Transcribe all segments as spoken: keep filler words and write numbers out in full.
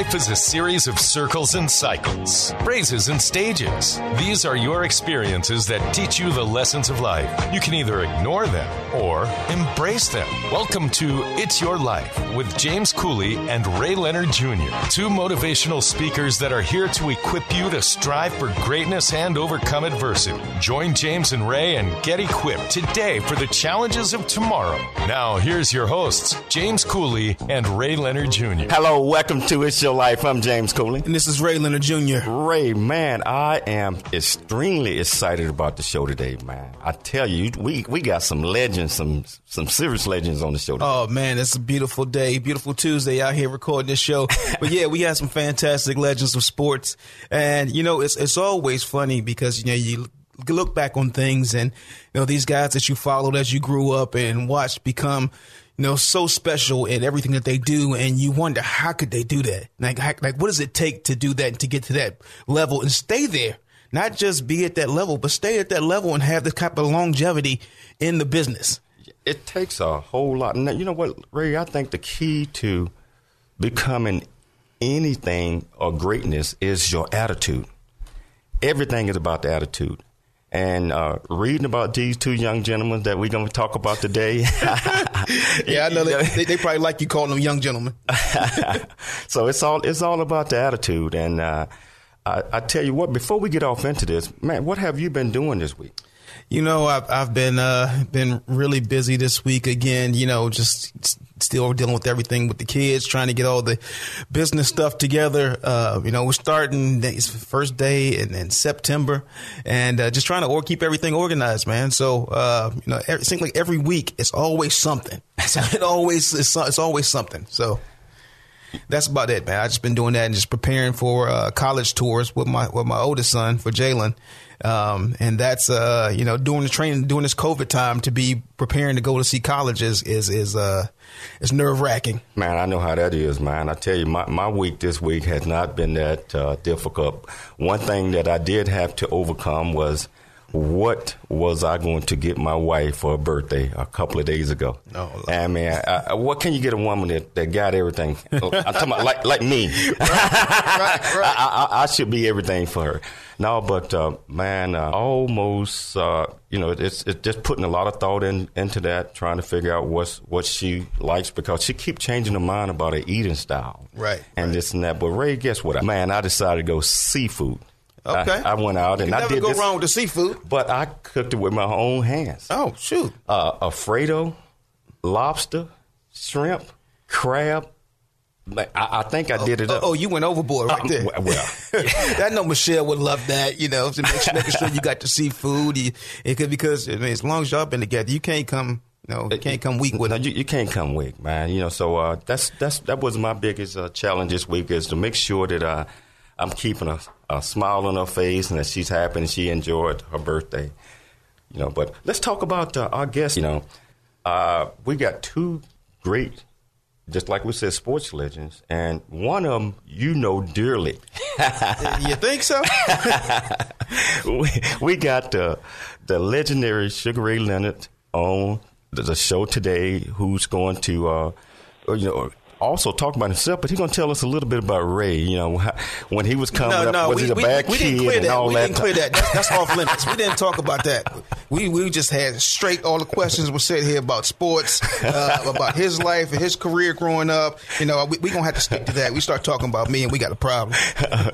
Life is a series of circles and cycles, phases and stages. These are your experiences that teach you the lessons of life. You can either ignore them or embrace them. Welcome to It's Your Life with James Cooley and Ray Leonard Junior, two motivational speakers that are here to equip you to strive for greatness and overcome adversity. Join James and Ray and get equipped today for the challenges of tomorrow. Now, here's your hosts, James Cooley and Ray Leonard Junior Hello, welcome to It's Your Life. I'm James Cooley. And this is Ray Leonard Junior Ray, man, I am extremely excited about the show today, man. I tell you, we, we got some legends, some some serious legends on the show today. Oh, man, it's a beautiful day, beautiful Tuesday out here recording this show. But, yeah, we had some fantastic legends of sports. And, you know, it's it's always funny because, you know, you look back on things and, you know, these guys that you followed as you grew up and watched become – you know, so special in everything that they do, and you wonder how could they do that? Like, how, like, what does it take to do that and to get to that level and stay there? Not just be at that level, but stay at that level and have this type of longevity in the business. It takes a whole lot. Now, you know what, Ray? I think the key to becoming anything or greatness is your attitude. Everything is about the attitude. And uh, reading about these two young gentlemen that we're going to talk about today. Yeah, I know they, they probably like you calling them young gentlemen. So it's all it's all about the attitude. And uh, I, I tell you what, before we get off into this, man, what have you been doing this week? You know, I've, I've been uh, been really busy this week again, you know, just still dealing with everything with the kids, trying to get all the business stuff together. Uh, you know, we're starting the first day in, in September and uh, just trying to or keep everything organized, man. So, uh, you know, it seems like every week it's always something. So it always it's, it's always something. So that's about it, man. I've just been doing that and just preparing for uh, college tours with my with my oldest son, for Jalen. Um, and that's, uh, you know, doing the training, doing this COVID time to be preparing to go to see colleges is, is, uh, is nerve wracking. Man, I know how that is, man. I tell you, my, my week this week has not been that uh, difficult. One thing that I did have to overcome was what was I going to get my wife for her birthday a couple of days ago? No, I mean, I, I, what can you get a woman that, that got everything? I'm talking about like, like me. Right, right, right. I, I, I should be everything for her. No, but, uh, man, uh, almost, uh, you know, it's, it's just putting a lot of thought in, into that, trying to figure out what's, what she likes, because she keeps changing her mind about her eating style. Right. And right. This and that. But, Ray, guess what? Man, I decided to go seafood. Okay. I, I went out and I did this. You can never go wrong with the seafood. But I cooked it with my own hands. Oh, shoot. Uh, Alfredo, lobster, shrimp, crab. Like, I, I think I oh, did it up. Oh, you went overboard right um, there. Well, I know Michelle would love that, you know, to make sure, making sure you got the seafood. You, it could, because I mean, as long as y'all been together, you can't come, you know, you can't come weak with no, it. You, you can't come weak, man. You know, so uh, that's that's that was my biggest uh, challenge this week, is to make sure that uh, I'm keeping a, a smile on her face and that she's happy and she enjoyed her birthday. You know, but let's talk about uh, our guests. You know, uh, we got two great, just like we said, sports legends, and one of them you know dearly. You think so? we, we got the, the legendary Sugar Ray Leonard on the, the show today, who's going to, uh, you know, also talk about himself, but he's going to tell us a little bit about Ray. You know, when he was coming no, up, no, was we, he a we, bad we kid and that. all we that? We didn't clear that. That's, that's off limits. We didn't talk about that. We we just had straight all the questions were said here about sports, uh, about his life and his career growing up. You know, we're we going to have to stick to that. We start talking about me and we got a problem.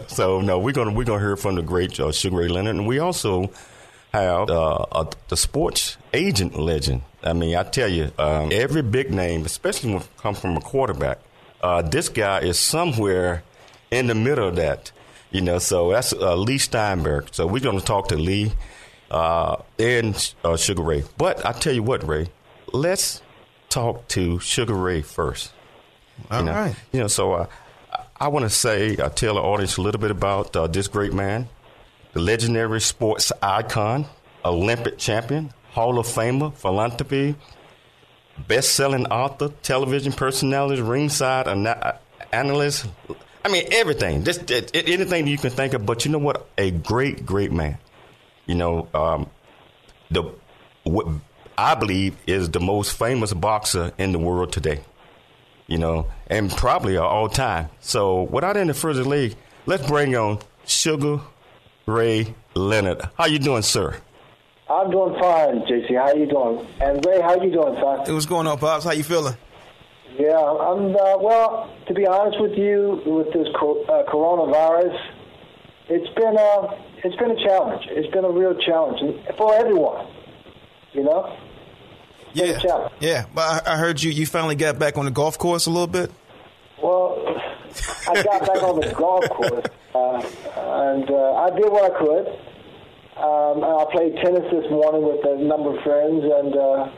So, no, we're going we're gonna hear from the great uh, Sugar Ray Leonard. And we also have uh, a, the sports agent legend. I mean, I tell you, um, every big name, especially when it comes from a quarterback, uh, this guy is somewhere in the middle of that, you know. So that's uh, Lee Steinberg. So we're going to talk to Lee uh, and uh, Sugar Ray. But I tell you what, Ray, let's talk to Sugar Ray first. All you know? Right. You know, so uh, I want to say, I tell the audience a little bit about uh, this great man, the legendary sports icon, Olympic champion, Hall of Famer, philanthropy, best-selling author, television personality, ringside ana- analyst. I mean, everything. This, it, anything you can think of. But you know what? A great, great man. You know, um, the what I believe is the most famous boxer in the world today. you know, and probably all time. So without any further delay, let's bring on Sugar Ray Leonard. How you doing, sir? I'm doing fine, J C. How you doing? And Ray, how you doing, son? What's going on, Pops? How you feeling? Yeah, I'm. Uh, well, to be honest with you, with this co- uh, coronavirus, it's been a it's been a challenge. It's been a real challenge for everyone. You know. It's yeah. Yeah. But I, I heard you. You finally got back on the golf course a little bit. Well, I got back on the golf course, uh, and uh, I did what I could. Um, I played tennis this morning with a number of friends, and uh,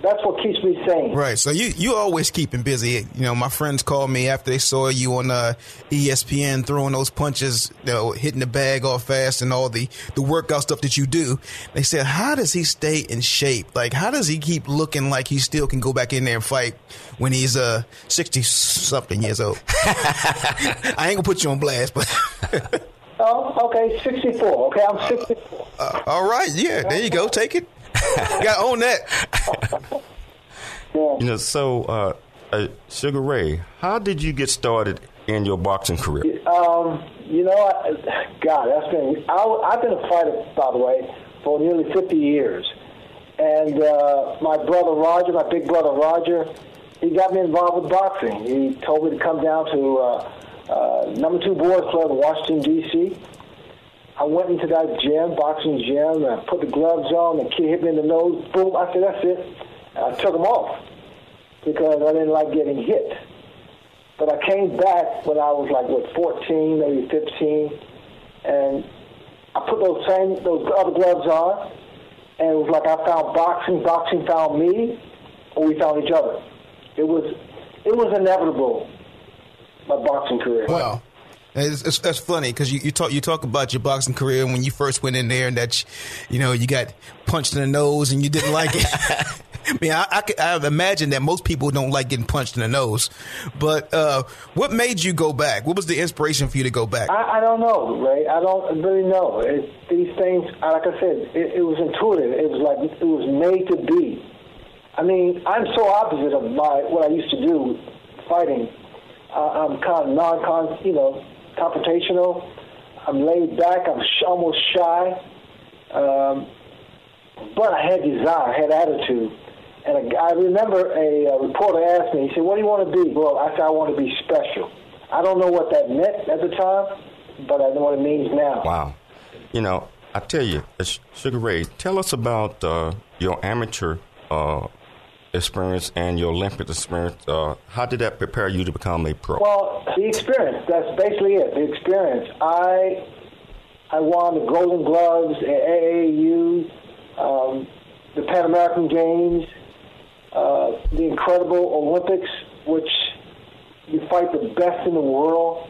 that's what keeps me sane. Right. So you you always keeping busy. You know, my friends called me after they saw you on uh, E S P N throwing those punches, you know, hitting the bag all fast, and all the, the workout stuff that you do. They said, "How does he stay in shape? Like, how does he keep looking like he still can go back in there and fight when he's uh sixty something years old?" I ain't gonna put you on blast, but. Oh, okay, sixty-four. Okay, I'm sixty-four. Uh, uh, all right, yeah, there you go. Take it. You got to own that. Yeah. You know, so, uh, uh, Sugar Ray, how did you get started in your boxing career? Um, you know, I, God, that's been, I, I've been a fighter, by the way, for nearly fifty years. And uh, my brother Roger, my big brother Roger, he got me involved with boxing. He told me to come down to... Uh, Uh, number two Boys Club in Washington, D C I went into that gym, boxing gym, and I put the gloves on. The kid hit me in the nose. Boom. I said, that's it. And I took them off because I didn't like getting hit. But I came back when I was like, what, fourteen, maybe fifteen. And I put those same, those other gloves on. And it was like I found boxing. Boxing found me, or we found each other. It was, it was inevitable. My boxing career. Wow. It's, it's, that's funny because you, you talk you talk about your boxing career when you first went in there and that, you know, you got punched in the nose and you didn't like it. I mean, I, I, I imagine that most people don't like getting punched in the nose. But uh, what made you go back? What was the inspiration for you to go back? I, I don't know, Ray. I don't really know. It, these things, like I said, it, it was intuitive. It was like it was made to be. I mean, I'm so opposite of my what I used to do, fighting. I'm kind of non-con, you know, confrontational. I'm laid back. I'm sh- almost shy. Um, but I had desire. I had attitude. And a, I remember a, a reporter asked me, he said, what do you want to be? Well, I said, I want to be special. I don't know what that meant at the time, but I know what it means now. Wow. You know, I tell you, Sugar Ray, tell us about uh, your amateur uh experience and your Olympic experience. Uh, how did that prepare you to become a pro? Well, the experience. That's basically it. The experience. I I won the Golden Gloves at A A U, um, the Pan American Games, uh, the incredible Olympics, which you fight the best in the world.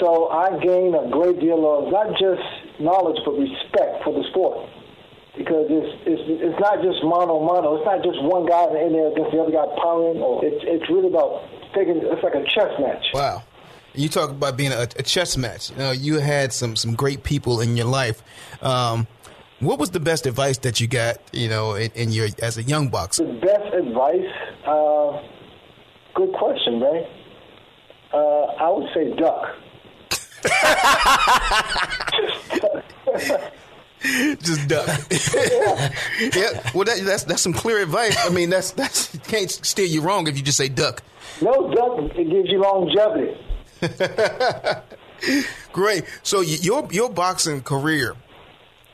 So I gained a great deal of not just knowledge, but respect for the sport. Because it's, it's it's not just mano mano. It's not just one guy in there against the other guy pounding. Or it's it's really about taking. It's like a chess match. Wow, you talk about being a, a chess match. You know, you had some, some great people in your life. Um, what was the best advice that you got? You know, in, in your as a young boxer. The best advice. Uh, good question, Ray. Uh, I would say duck. Just duck. Yeah. Yeah. Well, that, that's that's some clear advice. I mean, that's that's can't steer you wrong if you just say duck. No duck. It gives you longevity. Great. So your your boxing career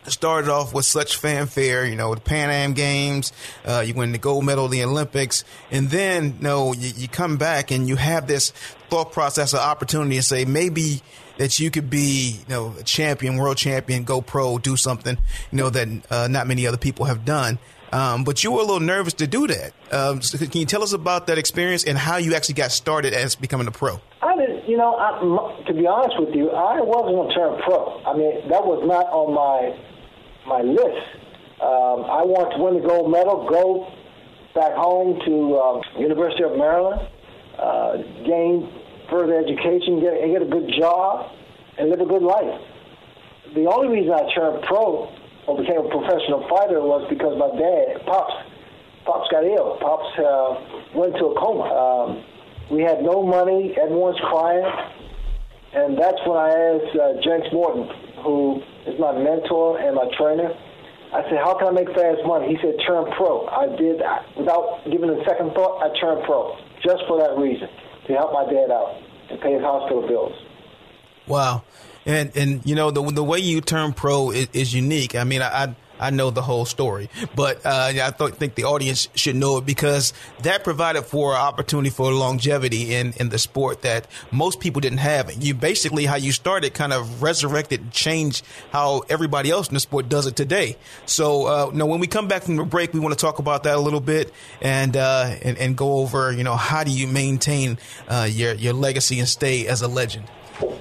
started off with such fanfare. You know, the Pan Am Games. Uh, you win the gold medal at the Olympics, and then you know, you, you come back and you have this thought process of opportunity to say maybe that you could be, you know, a champion, world champion, go pro, do something, you know, that uh, not many other people have done. Um, but you were a little nervous to do that. Um, so can you tell us about that experience and how you actually got started as becoming a pro? I didn't, you know, I, to be honest with you, I wasn't going to turn pro. I mean, that was not on my my list. Um, I wanted to win the gold medal, go back home to um, University of Maryland, uh, gain further education, get, and get a good job, and live a good life. The only reason I turned pro or became a professional fighter was because my dad, Pops, Pops got ill. Pops uh, went to a coma. Um, We had no money. Everyone's crying. And that's when I asked uh, James Morton, who is my mentor and my trainer. I said, how can I make fast money? He said, turn pro. I did, I, without giving a second thought, I turned pro, just for that reason, to help my dad out and pay his hospital bills. Wow. And, and you know, the the way you turn pro is, is unique. I mean, I, I I know the whole story, but uh, I th- think the audience should know it, because that provided for an opportunity for longevity in, in the sport that most people didn't have. You basically, how you started, kind of resurrected, changed how everybody else in the sport does it today. So uh, now when we come back from the break, we want to talk about that a little bit and uh, and, and go over, you know, how do you maintain uh, your, your legacy and stay as a legend?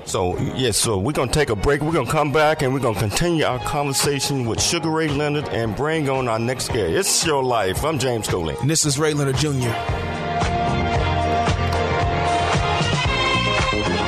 So, yeah, so we're going to take a break. We're going to come back, and we're going to continue our conversation with Sugar Ray Leonard and bring on our next guest. It's Your Life. I'm James Cooley. And this is Ray Leonard Junior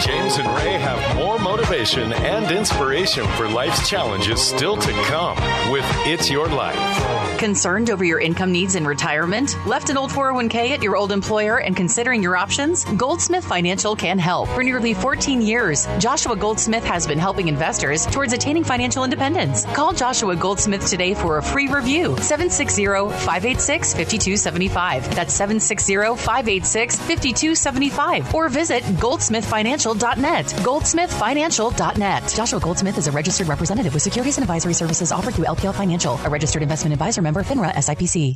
James and Ray have more motivation and inspiration for life's challenges still to come with It's Your Life. Concerned over your income needs in retirement? Left an old four oh one k at your old employer and considering your options? Goldsmith Financial can help. For nearly fourteen years, Joshua Goldsmith has been helping investors towards attaining financial independence. Call Joshua Goldsmith today for a free review. seven six zero, five eight six, five two seven five. That's seven six zero, five eight six, five two seven five. Or visit goldsmith financial dot net. goldsmith financial dot net. Joshua Goldsmith is a registered representative with securities and advisory services offered through L P L Financial, a registered investment advisor, member FINRA S I P C.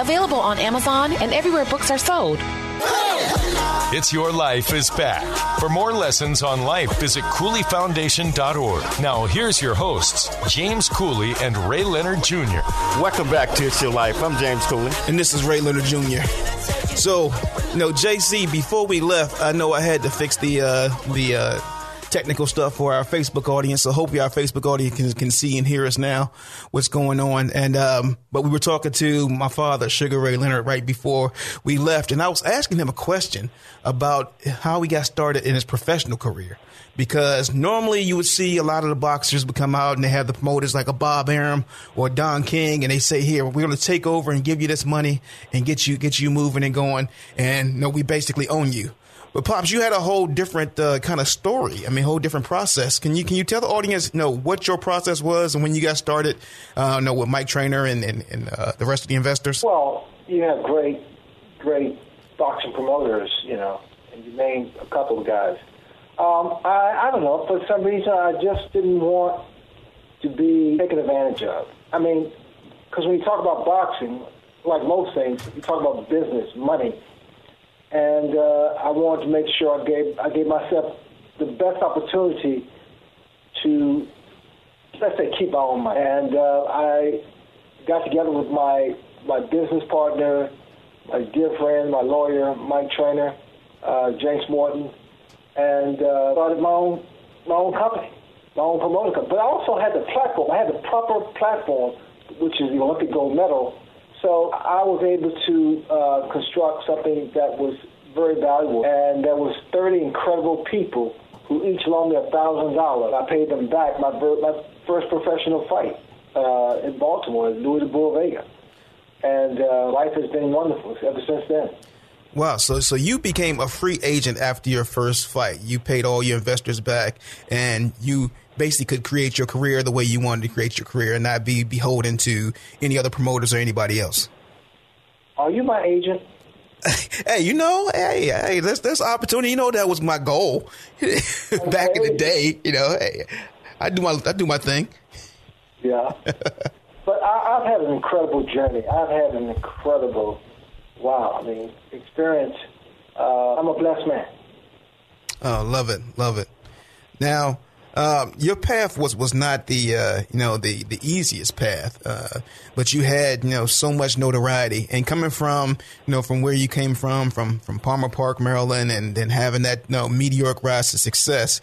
Available on Amazon and everywhere books are sold. It's Your Life is back. For more lessons on life, visit Cooley Foundation dot org. Now, here's your hosts, James Cooley and Ray Leonard Junior Welcome back to It's Your Life. I'm James Cooley. And this is Ray Leonard Junior So, you know, J C, before we left, I know I had to fix the, uh, the, uh, technical stuff for our Facebook audience. So hopefully our Facebook audience can, can see and hear us now, what's going on. And, um, but we were talking to my father, Sugar Ray Leonard, right before we left. And I was asking him a question about how he got started in his professional career, because normally you would see a lot of the boxers would come out and they have the promoters like a Bob Arum or Don King. And they say, here, we're going to take over and give you this money and get you, get you moving and going. And you know, we basically own you. But Pops, you had a whole different uh, kind of story. I mean, whole different process. Can you can you tell the audience, you know, what your process was and when you got started? Uh, you know, with Mike Trainer and and, and uh, the rest of the investors. Well, you have great, great boxing promoters, you know, and you named a couple of guys. Um, I I don't know, for some reason I just didn't want to be taken advantage of. I mean, because when you talk about boxing, like most things, you talk about business, money. And uh, I wanted to make sure I gave I gave myself the best opportunity to, let's say, keep my own money. And uh, I got together with my, my business partner, my dear friend, my lawyer, Mike Trainer, uh, James Morton, and uh, started my own my own company, my own promoter company. But I also had the platform. I had the proper platform, which is the Olympic gold medal. So I was able to uh, construct something that was very valuable, and there was thirty incredible people who each loaned me a thousand dollars. I paid them back my, my first professional fight uh, in Baltimore, Louis de Bull Vega, and uh, life has been wonderful ever since then. Wow. So so you became a free agent after your first fight. You paid all your investors back, and you basically could create your career the way you wanted to create your career and not be beholden to any other promoters or anybody else. Are you my agent? Hey, you know, hey, hey, that's, that's an opportunity. You know, that was my goal back in the day. You know, hey, I do my I do my thing. Yeah. But I, I've had an incredible journey. I've had an incredible, wow, I mean, experience. Uh, I'm a blessed man. Oh, love it. Love it. Now, Um, your path was, was not the, uh, you know, the, the easiest path, uh, but you had, you know, so much notoriety, and coming from, you know, from where you came from, from, from Palmer Park, Maryland, and then having that, you know, meteoric rise to success.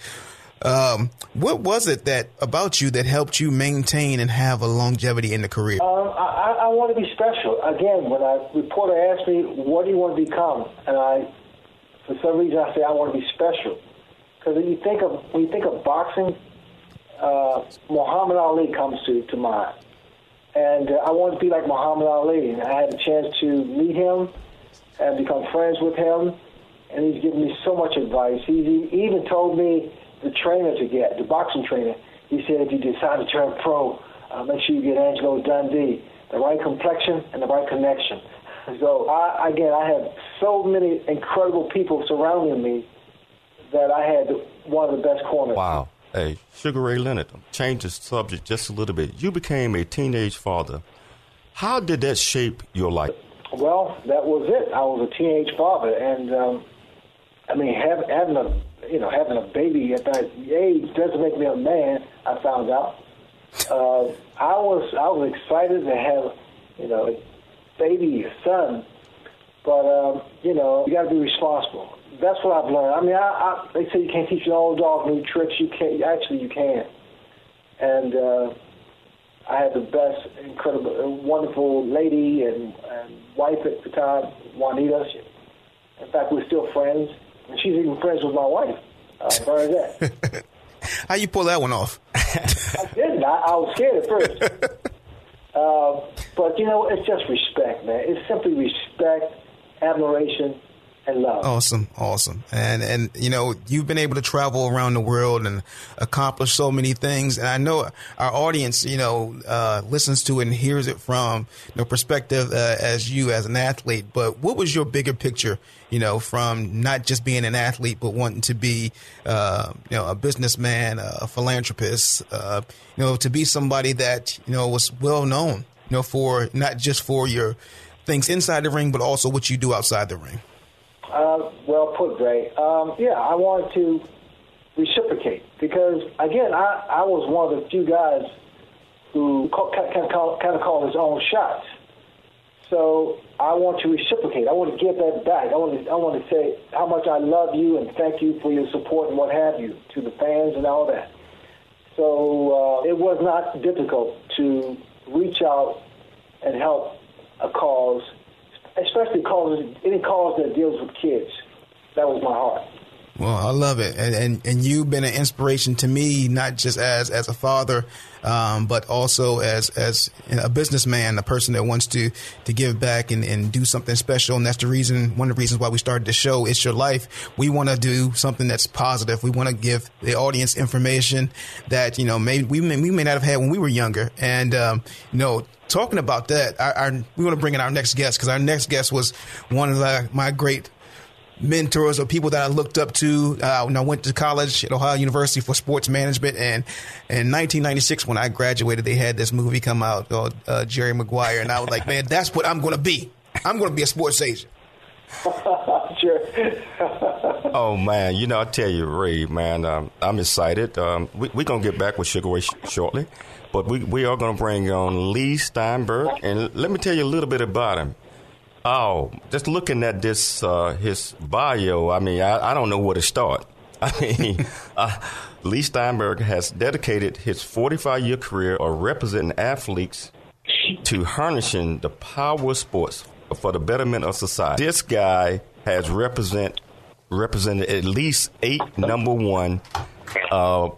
Um, what was it that about you that helped you maintain and have a longevity in the career? Uh, I, I want to be special. Again, when a reporter asked me, what do you want to become? And I, for some reason, I say, I want to be special. Because when you think of when you think of boxing, uh, Muhammad Ali comes to, to mind, and uh, I wanted to be like Muhammad Ali. And I had a chance to meet him and become friends with him, and he's given me so much advice. He's, he even told me the trainer to get, the boxing trainer. He said, if you decide to turn pro, uh, make sure you get Angelo Dundee, the right complexion and the right connection. So I, again, I had so many incredible people surrounding me that I had one of the best corners. Wow. Hey, Sugar Ray Leonard, change the subject just a little bit. You became a teenage father. How did that shape your life? Well, that was it. I was a teenage father, and um, I mean, have, having a you know having a baby at that age doesn't make me a man. I found out. Uh, I was I was excited to have you know a baby, a son, but um, you know you got to be responsible. That's what I've learned. I mean, I, I, they say you can't teach an old dog new tricks. You can't. Actually, you can. And uh, I had the best, incredible, wonderful lady and, and wife at the time, Juanita. She, in fact, we're still friends. And she's even friends with my wife, uh, Bernadette. How you pull that one off? I didn't. I, I was scared at first. uh, but, you know, it's just respect, man. It's simply respect, admiration, and love. Awesome, awesome. And, and you know, you've been able to travel around the world and accomplish so many things. And I know our audience, you know, uh, listens to it and hears it from the perspective uh, as you as an athlete. But what was your bigger picture, you know, from not just being an athlete, but wanting to be, uh, you know, a businessman, a philanthropist, uh, you know, to be somebody that, you know, was well known, you know, for not just for your things inside the ring, but also what you do outside the ring? Uh, well put, Ray. Um, yeah, I wanted to reciprocate because, again, I, I was one of the few guys who call, kind, of call, kind of call his own shots. So I want to reciprocate. I want to give that back. I want to, I want to say how much I love you and thank you for your support and what have you to the fans and all that. So uh, it was not difficult to reach out and help a cause, especially causes, any cause that deals with kids. That was my heart. Well, I love it. And, and, and you've been an inspiration to me, not just as, as a father, um, but also as, as a businessman, a person that wants to, to give back and, and do something special. And that's the reason, one of the reasons why we started the show, It's Your Life. We want to do something that's positive. We want to give the audience information that, you know, maybe we may, we may not have had when we were younger. And, um, you know, talking about that, I, I, we want to bring in our next guest, because our next guest was one of the, my great mentors or people that I looked up to uh, when I went to college at Ohio University for sports management. And in nineteen ninety-six, when I graduated, they had this movie come out called uh, Jerry Maguire. And I was like, man, that's what I'm going to be. I'm going to be a sports agent. Oh, man. You know, I tell you, Ray, man, um, I'm excited. Um, we, we're going to get back with Sugar Ray sh- shortly. But we, we are going to bring on Lee Steinberg. And let me tell you a little bit about him. Oh, just looking at this, uh, his bio, I mean, I, I don't know where to start. I mean, uh, Lee Steinberg has dedicated his forty-five-year career of representing athletes to harnessing the power of sports for the betterment of society. This guy has represent represented at least eight number one, uh,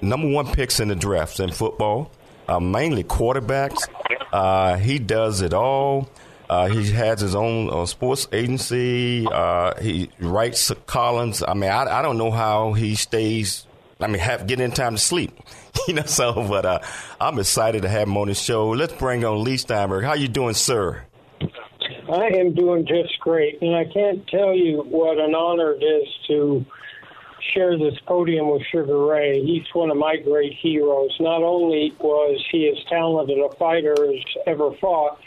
number one picks in the drafts in football, uh, mainly quarterbacks. Uh, he does it all. Uh, he has his own uh, sports agency. Uh, he writes columns. I mean, I, I don't know how he stays. I mean, have get in time to sleep, you know. So, but uh, I'm excited to have him on the show. Let's bring on Lee Steinberg. How you doing, sir? I am doing just great, and I can't tell you what an honor it is to share this podium with Sugar Ray. He's one of my great heroes. Not only was he as talented a fighter as ever fought,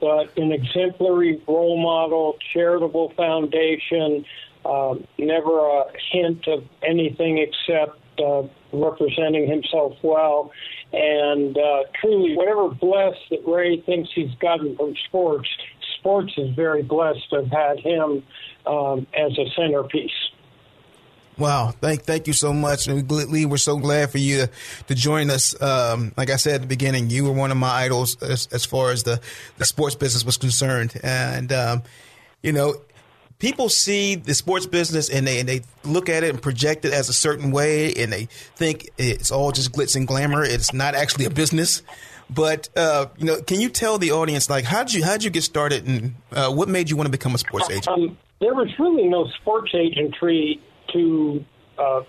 but an exemplary role model, charitable foundation, um, never a hint of anything except uh, representing himself well. And uh, truly, whatever bless that Ray thinks he's gotten from sports, sports is very blessed to have had him um, as a centerpiece. Wow. Thank thank you so much. And Lee, we're so glad for you to, to join us. Um, like I said at the beginning, you were one of my idols as, as far as the, the sports business was concerned. And, um, you know, people see the sports business and they and they look at it and project it as a certain way, and they think it's all just glitz and glamour. It's not actually a business. But, uh, you know, can you tell the audience, like, how did you, how did you get started, and uh, what made you want to become a sports agent? Um, there was really no sports agentry to uh,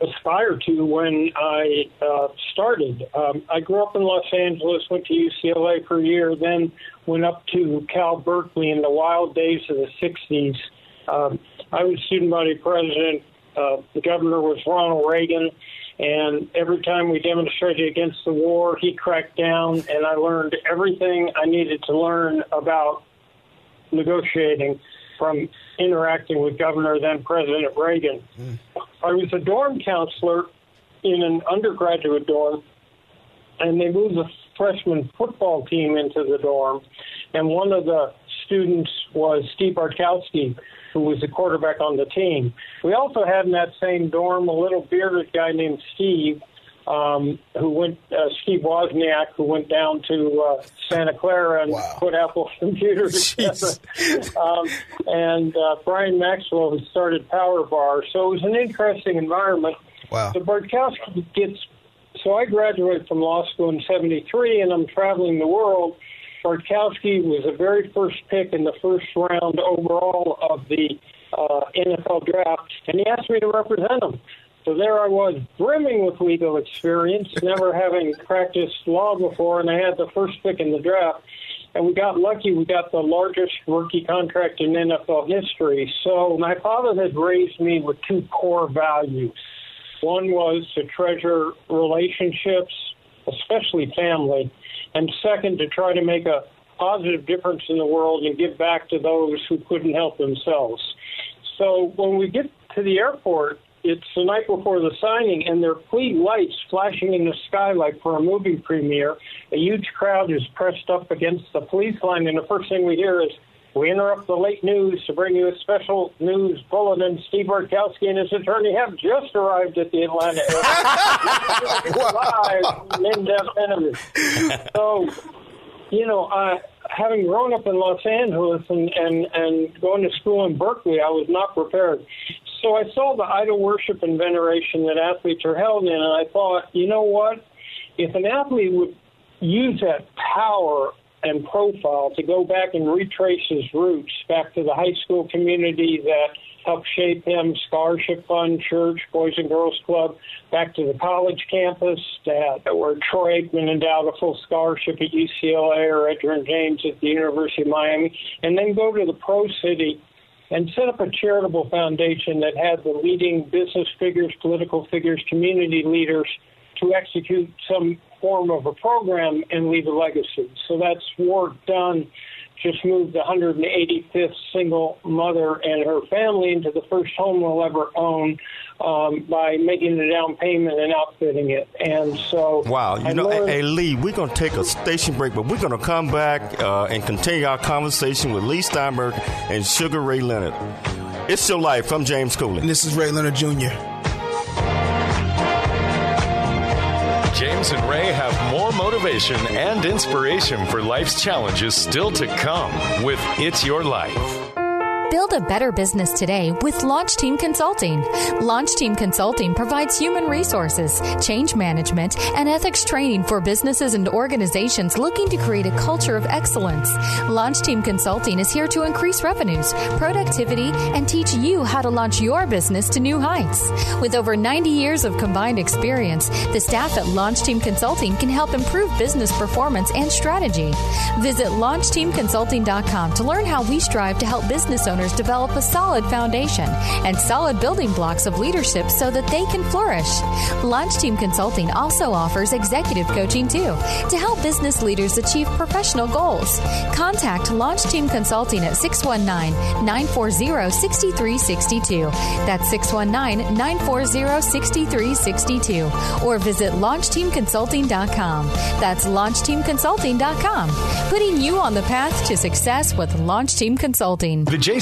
aspire to when I uh, started. Um, I grew up in Los Angeles, went to U C L A for a year, then went up to Cal Berkeley in the wild days of the sixties. Um, I was student body president. Uh, the governor was Ronald Reagan, and every time we demonstrated against the war, he cracked down, and I learned everything I needed to learn about negotiating from interacting with Governor, then President Reagan. Mm. I was a dorm counselor in an undergraduate dorm, and they moved the freshman football team into the dorm, and one of the students was Steve Bartkowski, who was the quarterback on the team. We also had in that same dorm a little bearded guy named Steve, um, who went, uh, Steve Wozniak, who went down to uh, Santa Clara and wow. put Apple computers together, um, and uh, Brian Maxwell, who started Power Bar. So it was an interesting environment. Wow. The Bartkowski gets, so I graduated from law school in seventy-three, and I'm traveling the world. Bartkowski was the very first pick in the first round overall of the uh, N F L draft, and he asked me to represent him. So there I was, brimming with legal experience, never having practiced law before, and I had the first pick in the draft. And we got lucky. We got the largest rookie contract in N F L history. So my father had raised me with two core values. One was to treasure relationships, especially family, and second, to try to make a positive difference in the world and give back to those who couldn't help themselves. So when we get to the airport, it's the night before the signing, and there are fleet lights flashing in the sky like for a movie premiere. A huge crowd is pressed up against the police line, and the first thing we hear is, "We interrupt the late news to bring you a special news bulletin. Steve Bartkowski and his attorney have just arrived at the Atlanta airport." Live from in-depth enemies. So, you know, I... having grown up in Los Angeles and, and, and going to school in Berkeley, I was not prepared. So I saw the idol worship and veneration that athletes are held in, and I thought, you know what? If an athlete would use that power and profile to go back and retrace his roots back to the high school community that helped shape him, scholarship fund, church, Boys and Girls Club, back to the college campus that where Troy Aikman endowed a full scholarship at U C L A or Edgerrin James at the University of Miami, and then go to the Pro City and set up a charitable foundation that had the leading business figures, political figures, community leaders to execute some form of a program and leave a legacy. So that's work done. Just moved the one hundred eighty-fifth single mother and her family into the first home they'll ever own um, by making the down payment and outfitting it. And so, wow, you I know, learned- hey, Lee, we're going to take a station break, but we're going to come back uh, and continue our conversation with Lee Steinberg and Sugar Ray Leonard. It's Your Life. I'm James Cooley. And this is Ray Leonard Junior James and Ray have more motivation and inspiration for life's challenges still to come with It's Your Life. Build a better business today with Launch Team Consulting. Launch Team Consulting provides human resources, change management, and ethics training for businesses and organizations looking to create a culture of excellence. Launch Team Consulting is here to increase revenues, productivity, and teach you how to launch your business to new heights. With over ninety years of combined experience, the staff at Launch Team Consulting can help improve business performance and strategy. Visit launch team consulting dot com to learn how we strive to help business owners partners develop a solid foundation and solid building blocks of leadership so that they can flourish. Launch Team Consulting also offers executive coaching, too, to help business leaders achieve professional goals. Contact Launch Team Consulting at six one nine, nine four zero, six three six two. That's six one nine, nine four zero, six three six two. Or visit launch team consulting dot com. That's launch team consulting dot com. Putting you on the path to success with Launch Team Consulting. The J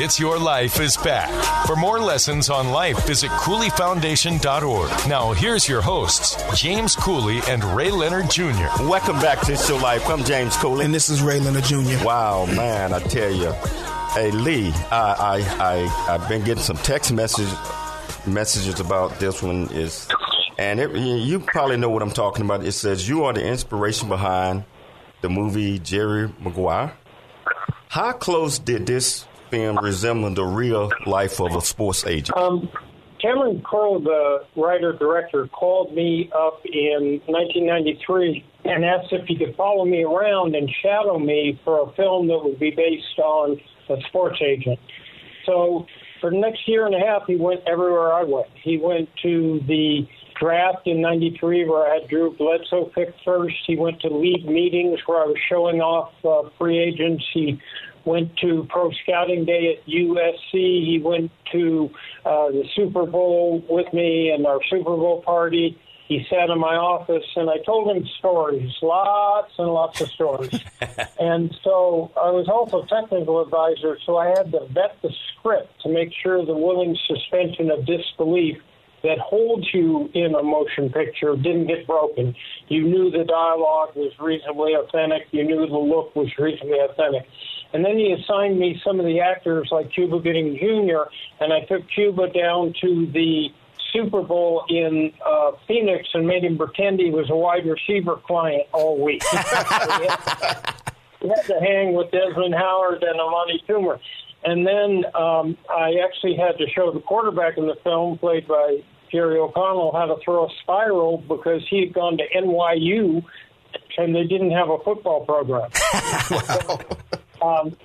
It's Your Life is back. For more lessons on life, visit Cooley Foundation dot org. Now, here's your hosts, James Cooley and Ray Leonard Junior Welcome back to It's Your Life. I'm James Cooley. And this is Ray Leonard Junior Wow, man, I tell you. Hey, Lee, I, I, I, I've been getting some text message, messages about this one. Is, and it, you probably know what I'm talking about. It says, you are the inspiration behind the movie Jerry Maguire. How close did this film resembling the real life of a sports agent? Um, Cameron Crowe, the writer-director, called me up in nineteen ninety-three and asked if he could follow me around and shadow me for a film that would be based on a sports agent. So for the next year and a half, he went everywhere I went. He went to the draft in ninety-three where I had Drew Bledsoe pick first. He went to league meetings where I was showing off uh, free agents. He went to Pro Scouting Day at U S C. He went to uh, the Super Bowl with me and our Super Bowl party. He sat in my office, and I told him stories, lots and lots of stories. And so I was also technical advisor, so I had to vet the script to make sure the willing suspension of disbelief that holds you in a motion picture didn't get broken. You knew the dialogue was reasonably authentic. You knew the look was reasonably authentic. And then he assigned me some of the actors like Cuba Gooding Junior, and I took Cuba down to the Super Bowl in uh, Phoenix and made him pretend he was a wide receiver client all week. So he, had, he had to hang with Desmond Howard and Amani Toomer. And then um, I actually had to show the quarterback in the film, played by Jerry O'Connell, how to throw a spiral because he had gone to N Y U and they didn't have a football program. Wow. So, um,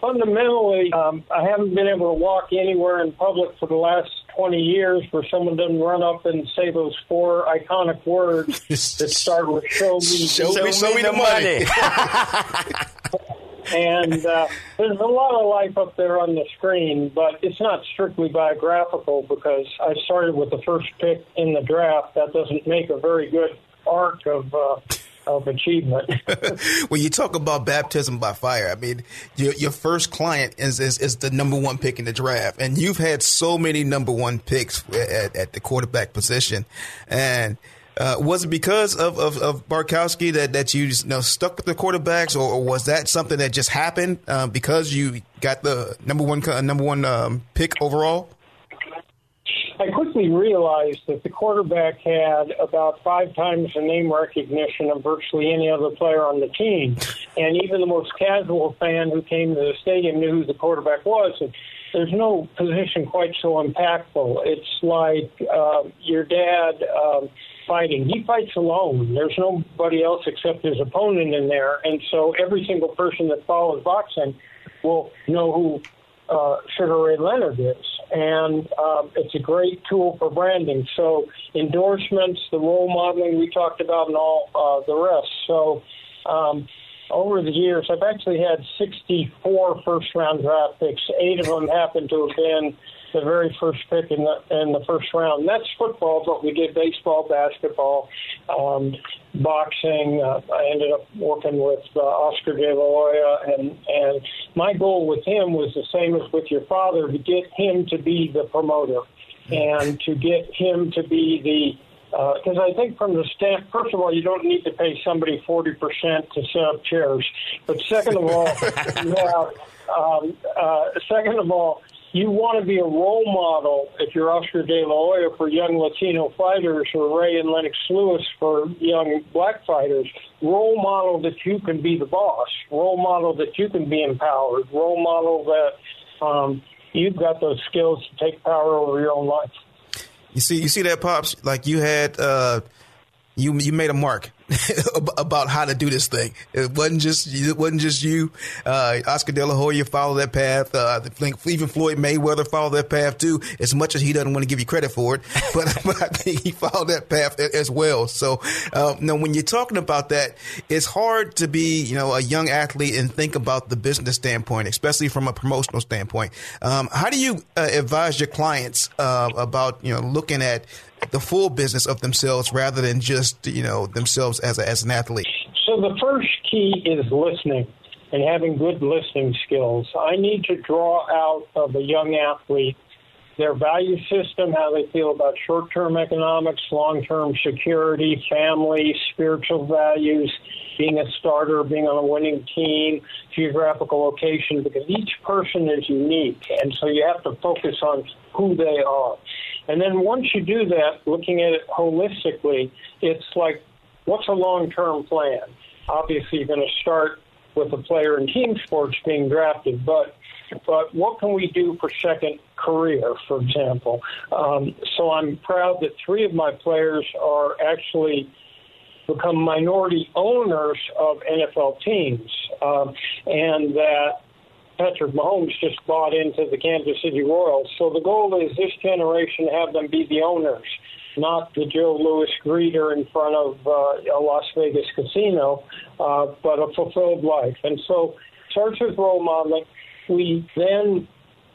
fundamentally, um, I haven't been able to walk anywhere in public for the last twenty years where someone doesn't run up and say those four iconic words that start with show me, show show me, show me the money. money. And uh, there's a lot of life up there on the screen, but it's not strictly biographical because I started with the first pick in the draft. That doesn't make a very good arc of uh, of achievement. When you talk about baptism by fire, I mean, your, your first client is, is, is the number one pick in the draft. And you've had so many number one picks at, at the quarterback position. And Uh, was it because of, of, of Bartkowski that, that you, just, you know, stuck with the quarterbacks, or, or was that something that just happened uh, because you got the number one number one um, pick overall? I quickly realized that the quarterback had about five times the name recognition of virtually any other player on the team. And even the most casual fan who came to the stadium knew who the quarterback was. And there's no position quite so impactful. It's like uh, your dad um, fighting. He fights alone. There's nobody else except his opponent in there. And so every single person that follows boxing will know who uh, Sugar Ray Leonard is. And um, it's a great tool for branding. So endorsements, the role modeling we talked about, and all uh, the rest. So um, over the years, I've actually had sixty-four first-round draft picks. Eight of them happened to have been the very first pick in the in the first round. And that's football, but we did baseball, basketball, um, boxing. Uh, I ended up working with uh, Oscar De La Hoya, and, and my goal with him was the same as with your father, to get him to be the promoter and to get him to be the Because uh, I think from the staff, first of all, you don't need to pay somebody forty percent to set up chairs. But second of all, you have, um, uh, second of all, you want to be a role model, if you're Oscar De La Hoya, for young Latino fighters, or Ray and Lennox Lewis for young black fighters. Role model that you can be the boss. Role model that you can be empowered. Role model that um, you've got those skills to take power over your own life. You see, you see that, Pops? Like you had, uh, you you made a mark about how to do this thing. It wasn't just it wasn't just you. Uh, Oscar De La Hoya followed that path. Uh, even Floyd Mayweather followed that path too. As much as he doesn't want to give you credit for it, but, but I think he followed that path as well. So um, now, when you're talking about that, it's hard to be you know a young athlete and think about the business standpoint, especially from a promotional standpoint. Um, how do you uh, advise your clients uh, about you know looking at the full business of themselves rather than just, you know, themselves as a, as an athlete? So the first key is listening and having good listening skills. I need to draw out of a young athlete their value system, how they feel about short-term economics, long-term security, family, spiritual values, being a starter, being on a winning team, geographical location, because each person is unique. And so you have to focus on who they are. And then once you do that, looking at it holistically, it's like, what's a long-term plan? Obviously, you're going to start with the player in team sports being drafted, but but what can we do for second career, for example? Um, so I'm proud that three of my players are actually become minority owners of N F L teams, uh, and that Patrick Mahomes just bought into the Kansas City Royals. So the goal is this generation, have them be the owners, not the Joe Louis greeter in front of uh, a Las Vegas casino, uh, but a fulfilled life. And so starts with role modeling. We then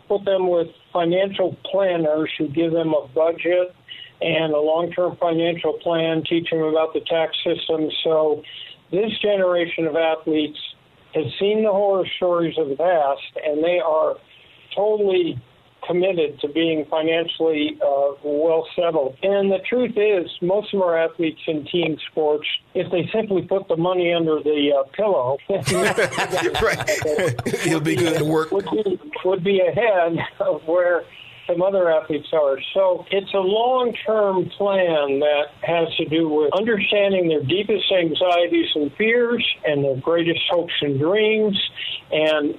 put them with financial planners who give them a budget and a long-term financial plan, teach them about the tax system. So this generation of athletes has seen the horror stories of the past, and they are totally committed to being financially uh, well settled. And the truth is, most of our athletes in team sports, if they simply put the money under the uh, pillow, right. it'll be good to work. Would be, would be ahead of where some other athletes are. So it's a long-term plan that has to do with understanding their deepest anxieties and fears and their greatest hopes and dreams, and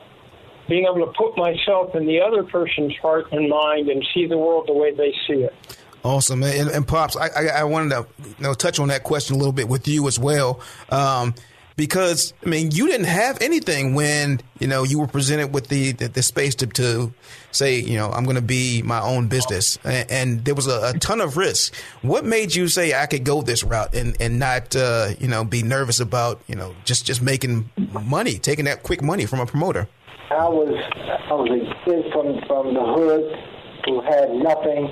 being able to put myself in the other person's heart and mind and see the world the way they see it. Awesome. And, and Pops, I, I, I wanted to you know, touch on that question a little bit with you as well. Um, Because, I mean, you didn't have anything when, you know, you were presented with the the, the space to, to say, you know, I'm going to be my own business. And, and there was a, a ton of risk. What made you say I could go this route and, and not, uh, you know, be nervous about, you know, just, just making money, taking that quick money from a promoter? I was I was a kid from, from the hood who had nothing.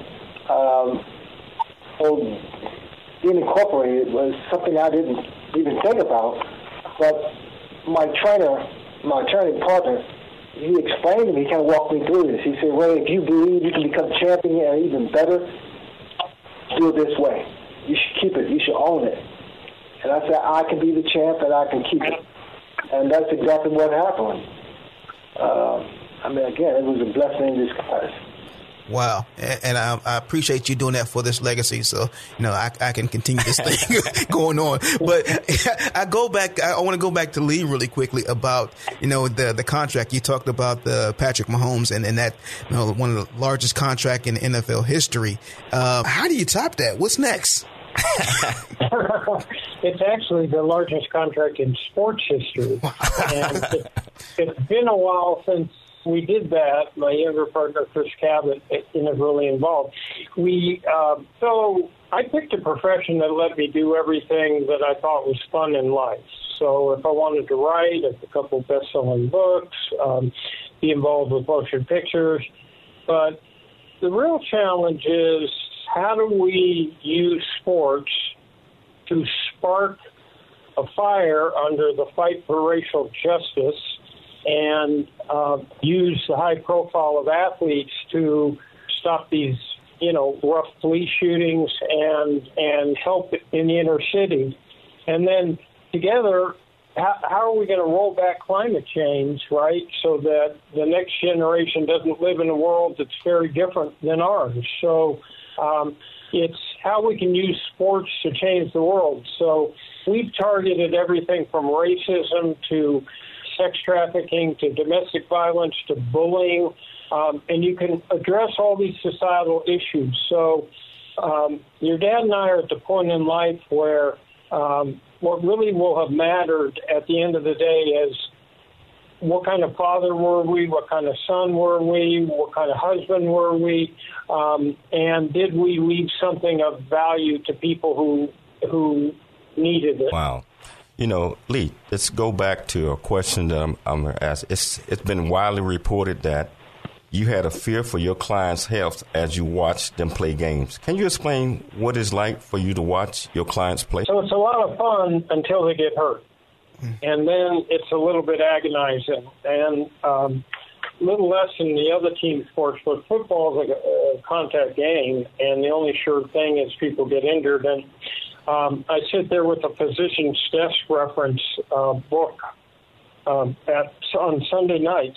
Um, so being incorporated was something I didn't even think about. But my trainer, my attorney partner, he explained to me, he kind of walked me through this. He said, Ray, if you believe you can become champion or even better, do it this way. You should keep it. You should own it. And I said, I can be the champ and I can keep it. And that's exactly what happened. Uh, I mean, again, it was a blessing in disguise. Wow. And, and I, I appreciate you doing that for this legacy. So, you know, I, I can continue this thing going on. But I go back. I want to go back to Lee really quickly about, you know, the, the contract. You talked about the Patrick Mahomes and, and that, you know, one of the largest contract in N F L history. Uh, how do you top that? What's next? It's actually the largest contract in sports history. And it, it's been a while since we did that. My younger partner, Chris Cabot, isn't really involved. We uh, so I picked a profession that let me do everything that I thought was fun in life. So if I wanted to write, it's a couple best-selling books, um, be involved with motion pictures. But the real challenge is how do we use sports to spark a fire under the fight for racial justice and uh, use the high profile of athletes to stop these, you know, rough police shootings and and help in the inner city. And then together, how, how are we going to roll back climate change, right, so that the next generation doesn't live in a world that's very different than ours? So um, it's how we can use sports to change the world. So we've targeted everything from racism to sex trafficking to domestic violence to bullying, um, and you can address all these societal issues. So um, your dad and I are at the point in life where um, what really will have mattered at the end of the day is what kind of father were we, what kind of son were we, what kind of husband were we, um, and did we leave something of value to people who who needed it? Wow. You know, Lee, let's go back to a question that I'm, I'm going to ask. It's, it's been widely reported that you had a fear for your clients' health as you watched them play games. Can you explain what it's like for you to watch your clients play? So it's a lot of fun until they get hurt. And then it's a little bit agonizing and a um, little less than the other team sports. But football is like a, a contact game, and the only sure thing is people get injured. And Um, I sit there with a physician's desk reference uh, book um, at, on Sunday nights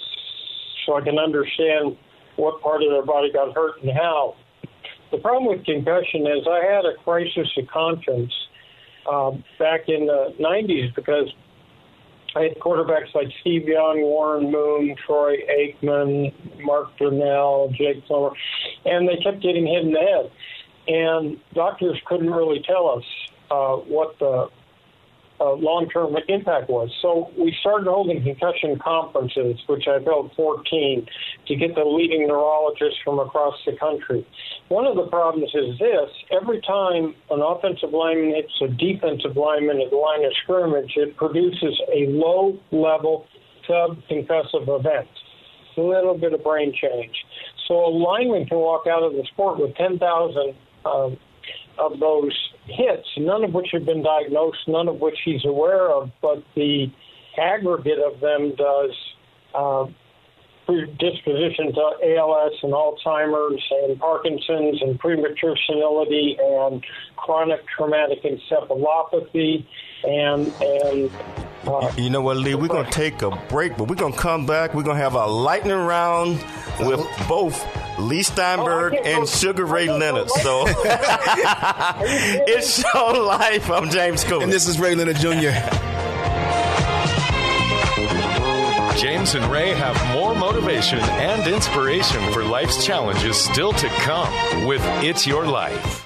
so I can understand what part of their body got hurt and how. The problem with concussion is I had a crisis of conscience uh, back in the nineties because I had quarterbacks like Steve Young, Warren Moon, Troy Aikman, Mark Brunell, Jake Plummer, and they kept getting hit in the head. And doctors couldn't really tell us uh, what the uh, long-term impact was. So we started holding concussion conferences, which I've held fourteen, to get the leading neurologists from across the country. One of the problems is this. Every time an offensive lineman hits a defensive lineman at the line of scrimmage, it produces a low-level subconcussive event, a little bit of brain change. So a lineman can walk out of the sport with ten thousand Um, of those hits, none of which have been diagnosed, none of which he's aware of, but the aggregate of them does uh, predisposition to A L S and Alzheimer's and Parkinson's and premature senility and chronic traumatic encephalopathy and... and uh, you know what, Lee, we're going to take a break, but we're going to come back. We're going to have a lightning round with both Lee Steinberg oh, and Sugar Ray Leonard. So it's your life. I'm James Cooley. And this is Ray Leonard Junior James and Ray have more motivation and inspiration for life's challenges still to come with It's Your Life.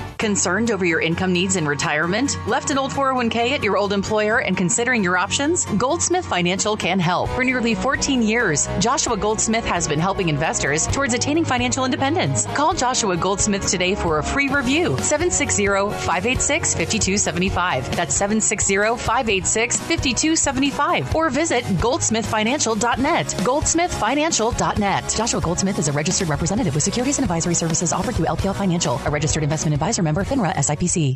Concerned over your income needs in retirement? Left an old four oh one k at your old employer and considering your options? Goldsmith Financial can help. For nearly fourteen years, Joshua Goldsmith has been helping investors towards attaining financial independence. Call Joshua Goldsmith today for a free review. seven six zero, five eight six, five two seven five. That's seven six zero, five eight six, five two seven five. Or visit goldsmith financial dot net. goldsmith financial dot net. Joshua Goldsmith is a registered representative with securities and advisory services offered through L P L Financial, a registered investment advisor member FINRA S I P C.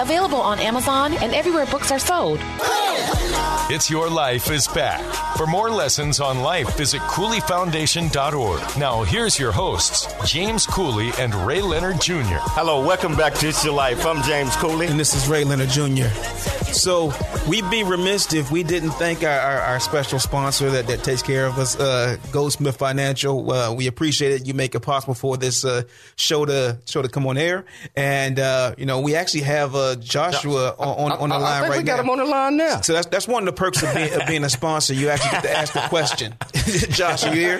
Available on Amazon and everywhere books are sold. It's Your Life is back. For more lessons on life, visit Cooley Foundation dot org. Now, here's your hosts, James Cooley and Ray Leonard Junior Hello, welcome back to It's Your Life. I'm James Cooley. And this is Ray Leonard Junior So, we'd be remiss if we didn't thank our, our, our special sponsor that, that takes care of us, uh, Goldsmith Financial. Uh, we appreciate it. You make it possible for this uh, show to show to come on air. And, uh, you know, we actually have uh, Joshua on, on, on the I, I, line I think right we got now. Him on the line now. So, that's, that's one of the perks of being, of being a sponsor. You actually get to ask the question. Josh, you here?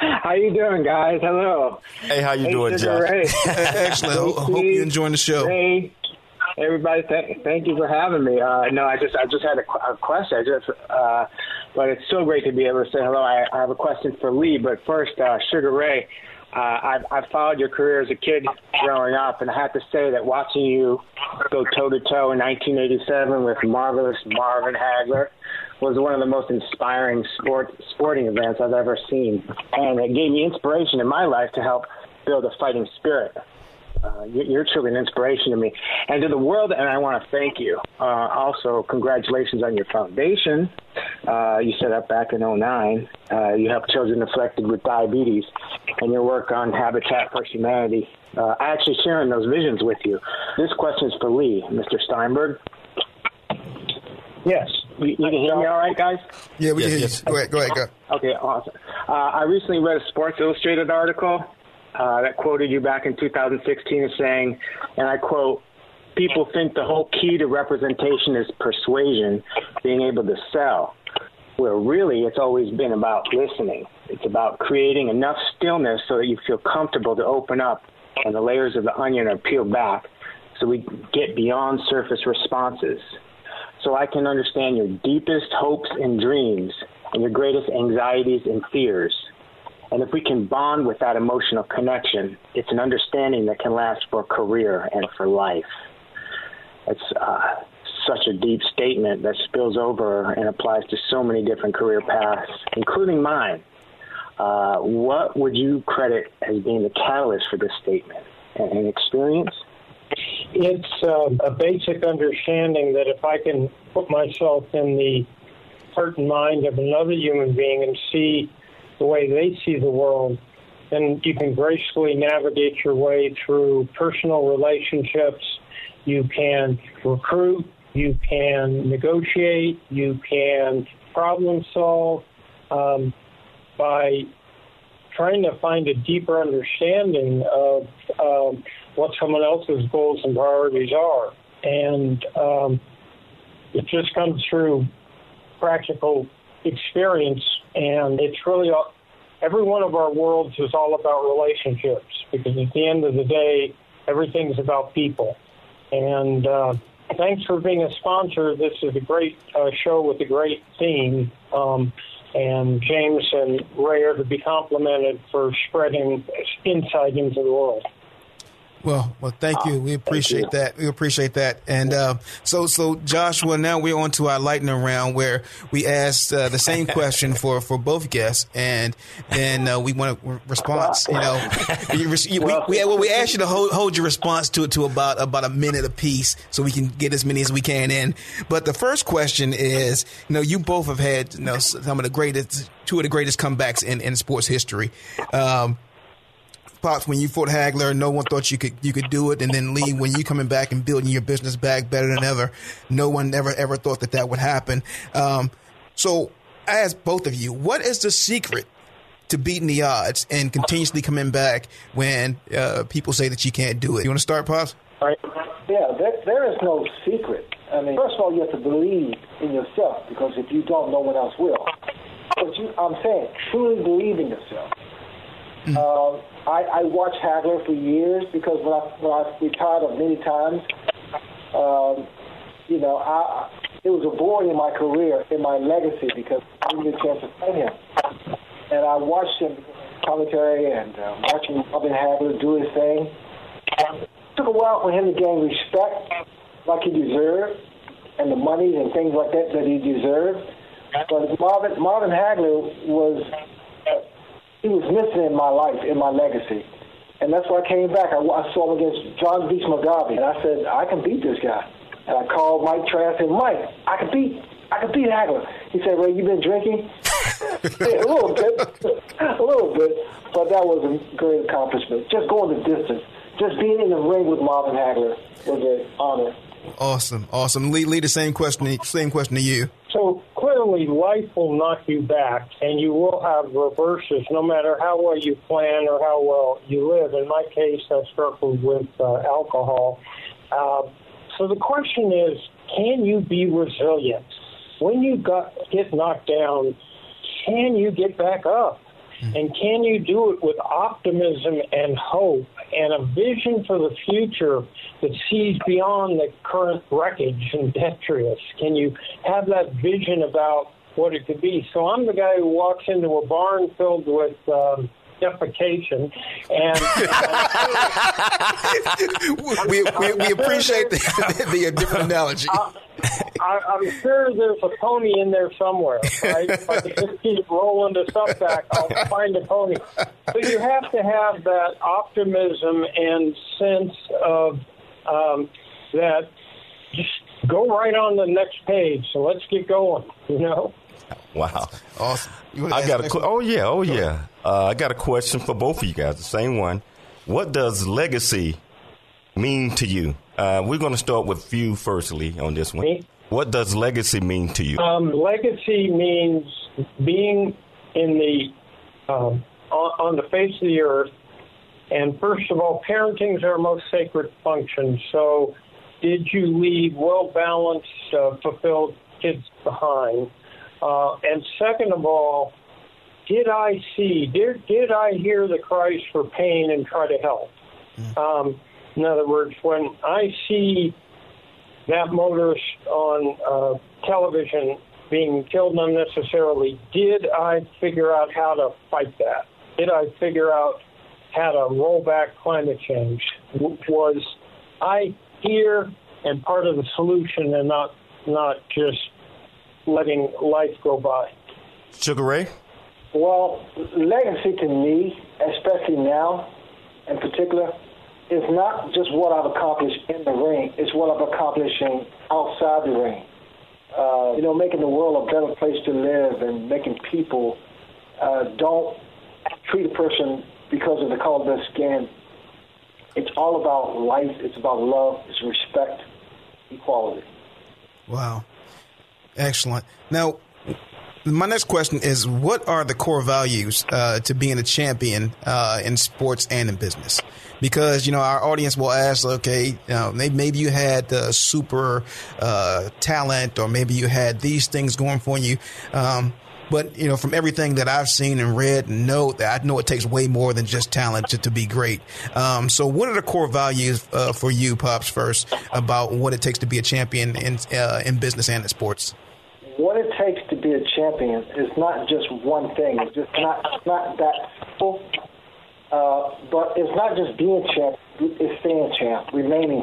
How you doing, guys? Hello. Hey, how you hey, doing, Josh? Excellent. Ho- hope you're enjoying the show. Hey, everybody, th- thank you for having me. Uh, no, I just I just had a, qu- a question. I just, uh, but it's so great to be able to say hello. I, I have a question for Lee, but first, uh, Sugar Ray, uh, I've, I've followed your career as a kid growing up, and I have to say that watching you go toe-to-toe in nineteen eighty-seven with marvelous Marvin Hagler was one of the most inspiring sport, sporting events I've ever seen. And it gave me inspiration in my life to help build a fighting spirit. Uh, you're truly an inspiration to me. And to the world, and I want to thank you. Uh, also, congratulations on your foundation uh, you set up back in oh nine. Uh, you help children afflicted with diabetes and your work on Habitat for Humanity. Uh, actually sharing those visions with you. This question is for Lee, Mister Steinberg. Yes. You, you can hear me all right, guys? Yeah, we yes, can hear yes. you. Go ahead, go ahead, go. Okay, awesome. Uh, I recently read a Sports Illustrated article uh, that quoted you back in two thousand sixteen as saying, and I quote, "People think the whole key to representation is persuasion, being able to sell, where really it's always been about listening. It's about creating enough stillness so that you feel comfortable to open up and the layers of the onion are peeled back so we get beyond surface responses. So I can understand your deepest hopes and dreams and your greatest anxieties and fears. And if we can bond with that emotional connection, it's an understanding that can last for a career and for life." It's uh, such a deep statement that spills over and applies to so many different career paths, including mine. Uh, what would you credit as being the catalyst for this statement? An experience? It's uh, a basic understanding that if I can put myself in the heart and mind of another human being and see the way they see the world, then you can gracefully navigate your way through personal relationships. You can recruit, you can negotiate, you can problem solve um, by trying to find a deeper understanding of um, what someone else's goals and priorities are. And um, it just comes through practical experience. And it's really, all, every one of our worlds is all about relationships, because at the end of the day, everything's about people. And uh, thanks for being a sponsor. This is a great uh, show with a great theme. Um, And James and Ray are to be complimented for spreading insight into the world. Well, well, thank you. We appreciate you. that. We appreciate that. And uh, so, so Joshua, now we're on to our lightning round where we asked uh, the same question for, for both guests, and then uh, we want a response. You know, we, we, we, well, we asked you to hold, hold your response to it to about about a minute apiece, so we can get as many as we can in. But the first question is, you know, you both have had, you know, some of the greatest, two of the greatest comebacks in, in sports history. Um, Pops, when you fought Hagler, no one thought you could you could do it, and then Lee, when you coming back and building your business back better than ever, no one ever ever thought that that would happen. Um, so I ask both of you, what is the secret to beating the odds and continuously coming back when uh, people say that you can't do it? You want to start, Pops? All right. Yeah, there, there is no secret. I mean, first of all, you have to believe in yourself, because if you don't, no one else will. But you, I'm saying, truly believe in yourself. Mm-hmm. Uh, I, I watched Hagler for years, because when I, when I retired of many times, um, you know, I, it was a void in my career, in my legacy, because I didn't get a chance to fight him. And I watched him commentary and uh, watching Marvin Hagler do his thing. It took a while for him to gain respect like he deserved, and the money and things like that that he deserved. But Marvin, Marvin Hagler was, he was missing in my life, in my legacy. And that's why I came back. I, I saw him against John Beach Mugabe, and I said, I can beat this guy. And I called Mike Trainer and said, Mike, I can beat, I can beat Hagler. He said, Ray, you been drinking? Yeah, a little bit, a little bit. But that was a great accomplishment. Just going the distance, just being in the ring with Marvin Hagler was an honor. Awesome, awesome. Lee, Lee, the same question, same question to you. So clearly, life will knock you back, and you will have reverses, no matter how well you plan or how well you live. In my case, I struggled with uh, alcohol. Uh, so the question is, can you be resilient? When you got, get knocked down, can you get back up? And can you do it with optimism and hope and a vision for the future that sees beyond the current wreckage and detritus? Can you have that vision about what it could be? So I'm the guy who walks into a barn filled with um, defecation. And uh, we, we, we appreciate the, the different analogy. Uh, I, I'm sure there's a pony in there somewhere, right? If I just keep rolling this up back, I'll find a pony. But you have to have that optimism and sense of um, that just go right on the next page. So let's get going, you know? Wow. Awesome. I got a qu- oh, yeah, oh, yeah. Uh, I got a question for both of you guys, the same one. What does legacy mean to you? Uh, we're going to start with you first, Lee, on this one. Me? What does legacy mean to you? Um, legacy means being in the um, on, on the face of the earth. And first of all, parenting is our most sacred function. So did you leave well-balanced, uh, fulfilled kids behind? Uh, and second of all, did I see, did, did I hear the cries for pain and try to help? Mm. Um In other words, when I see that motorist on uh, television being killed unnecessarily, did I figure out how to fight that? Did I figure out how to roll back climate change? Was I here and part of the solution and not not just letting life go by? Sugar Ray? Well, legacy to me, especially now in particular, it's not just what I've accomplished in the ring. It's what I'm accomplishing outside the ring. Uh, you know, making the world a better place to live and making people uh, don't treat a person because of the color of their skin. It's all about life. It's about love. It's respect, equality. Wow. Excellent. Now, my next question is, what are the core values uh, to being a champion uh, in sports and in business? Because, you know, our audience will ask, okay, you know, maybe you had uh, super uh, talent, or maybe you had these things going for you. Um, but, you know, from everything that I've seen and read and know, that I know it takes way more than just talent to, to be great. Um, so what are the core values uh, for you, Pops, first, about what it takes to be a champion in, uh, in business and in sports? What it takes to be a champion is not just one thing. It's just not it's not that simple. Uh, but it's not just being champ. It's staying champ, remaining.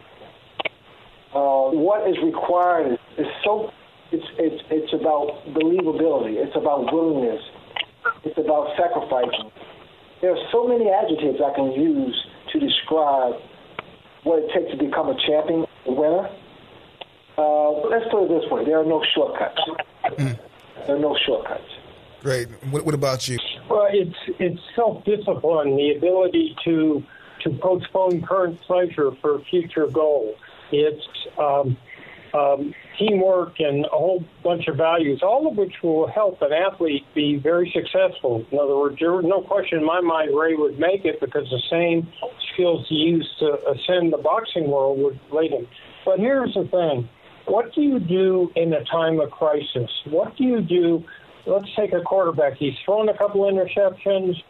Uh, what is required is, is so. It's it's it's about believability. It's about willingness. It's about sacrificing. There are so many adjectives I can use to describe what it takes to become a champion, a winner. Uh, let's put it this way. There are no shortcuts. Mm. There are no shortcuts. Great. What, what about you? Well, it's it's self-discipline, the ability to to postpone current pleasure for a future goal. It's um, um, teamwork and a whole bunch of values, all of which will help an athlete be very successful. In other words, there was no question in my mind Ray would make it because the same skills he used to ascend the boxing world would lead him. But here's the thing. What do you do in a time of crisis? What do you do? Let's take a quarterback. He's thrown a couple interceptions.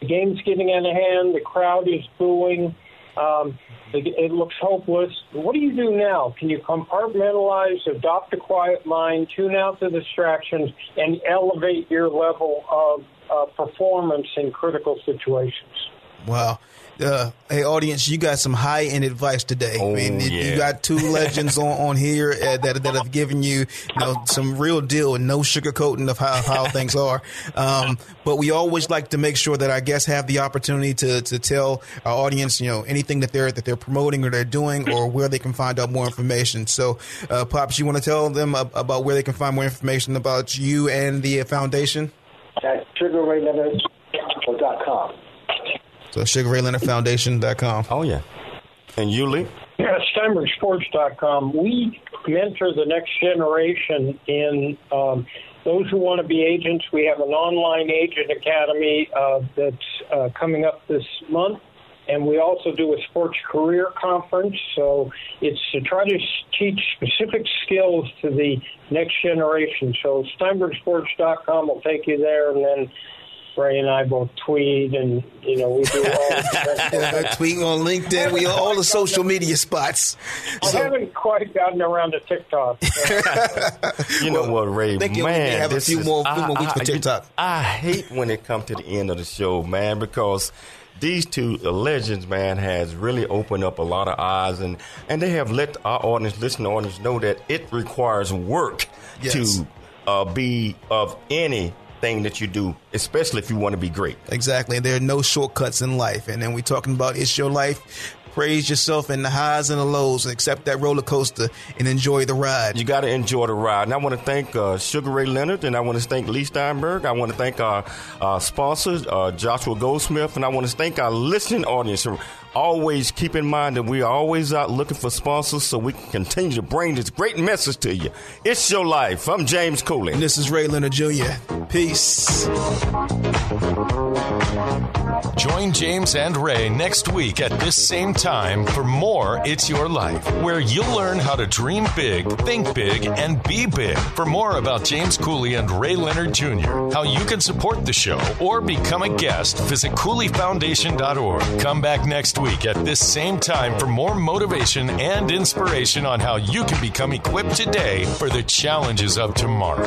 The game's getting out of hand. The crowd is booing. Um, it, it looks hopeless. What do you do now? Can you compartmentalize, adopt a quiet mind, tune out the distractions, and elevate your level of uh, performance in critical situations? Wow. Uh, hey, audience, you got some high-end advice today. Oh, I mean, yeah. You got two legends on, on here uh, that that have given you, you know, some real deal and no sugarcoating of how, how things are. Um, but we always like to make sure that our guests have the opportunity to to tell our audience, you know, anything that they're that they're promoting or they're doing or where they can find out more information. So, uh, Pops, you want to tell them about where they can find more information about you and the foundation? At sugar ray leonard dot com. So sugar ray leonard foundation dot com. Oh, yeah. And you, Lee? Yeah, Steinberg Sports dot com. We mentor the next generation in um, those who want to be agents. We have an online agent academy uh, that's uh, coming up this month. And we also do a sports career conference. So it's to try to teach specific skills to the next generation. So Steinberg Sports dot com will take you there, and then Ray and I both tweet, and, you know, we do all the tweet on LinkedIn. We are all the social media spots. I so. haven't quite gotten around to TikTok. So. You well, know what, Ray, man, you have this a few is, more, I, few more I, weeks for TikTok. I hate when it comes to the end of the show, man, because these two legends, man, has really opened up a lot of eyes, and, and they have let our audience, listening audience, know that it requires work yes. to uh, be of any thing that you do, especially if you want to be great. Exactly. There are no shortcuts in life. And then we're talking about It's Your Life. Praise yourself in the highs and the lows, and accept that roller coaster and enjoy the ride. You got to enjoy the ride. And I want to thank uh, Sugar Ray Leonard, and I want to thank Lee Steinberg. I want to thank our, our sponsors, uh, Joshua Goldsmith, and I want to thank our listening audience. Always keep in mind that we are always out looking for sponsors so we can continue to bring this great message to you. It's Your Life. I'm James Cooley. And this is Ray Leonard Junior Peace. Join James and Ray next week at this same time for more It's Your Life, where you'll learn how to dream big, think big, and be big. For more about James Cooley and Ray Leonard Junior, how you can support the show, or become a guest, visit Cooley Foundation dot org. Come back next week at this same time for more motivation and inspiration on how you can become equipped today for the challenges of tomorrow.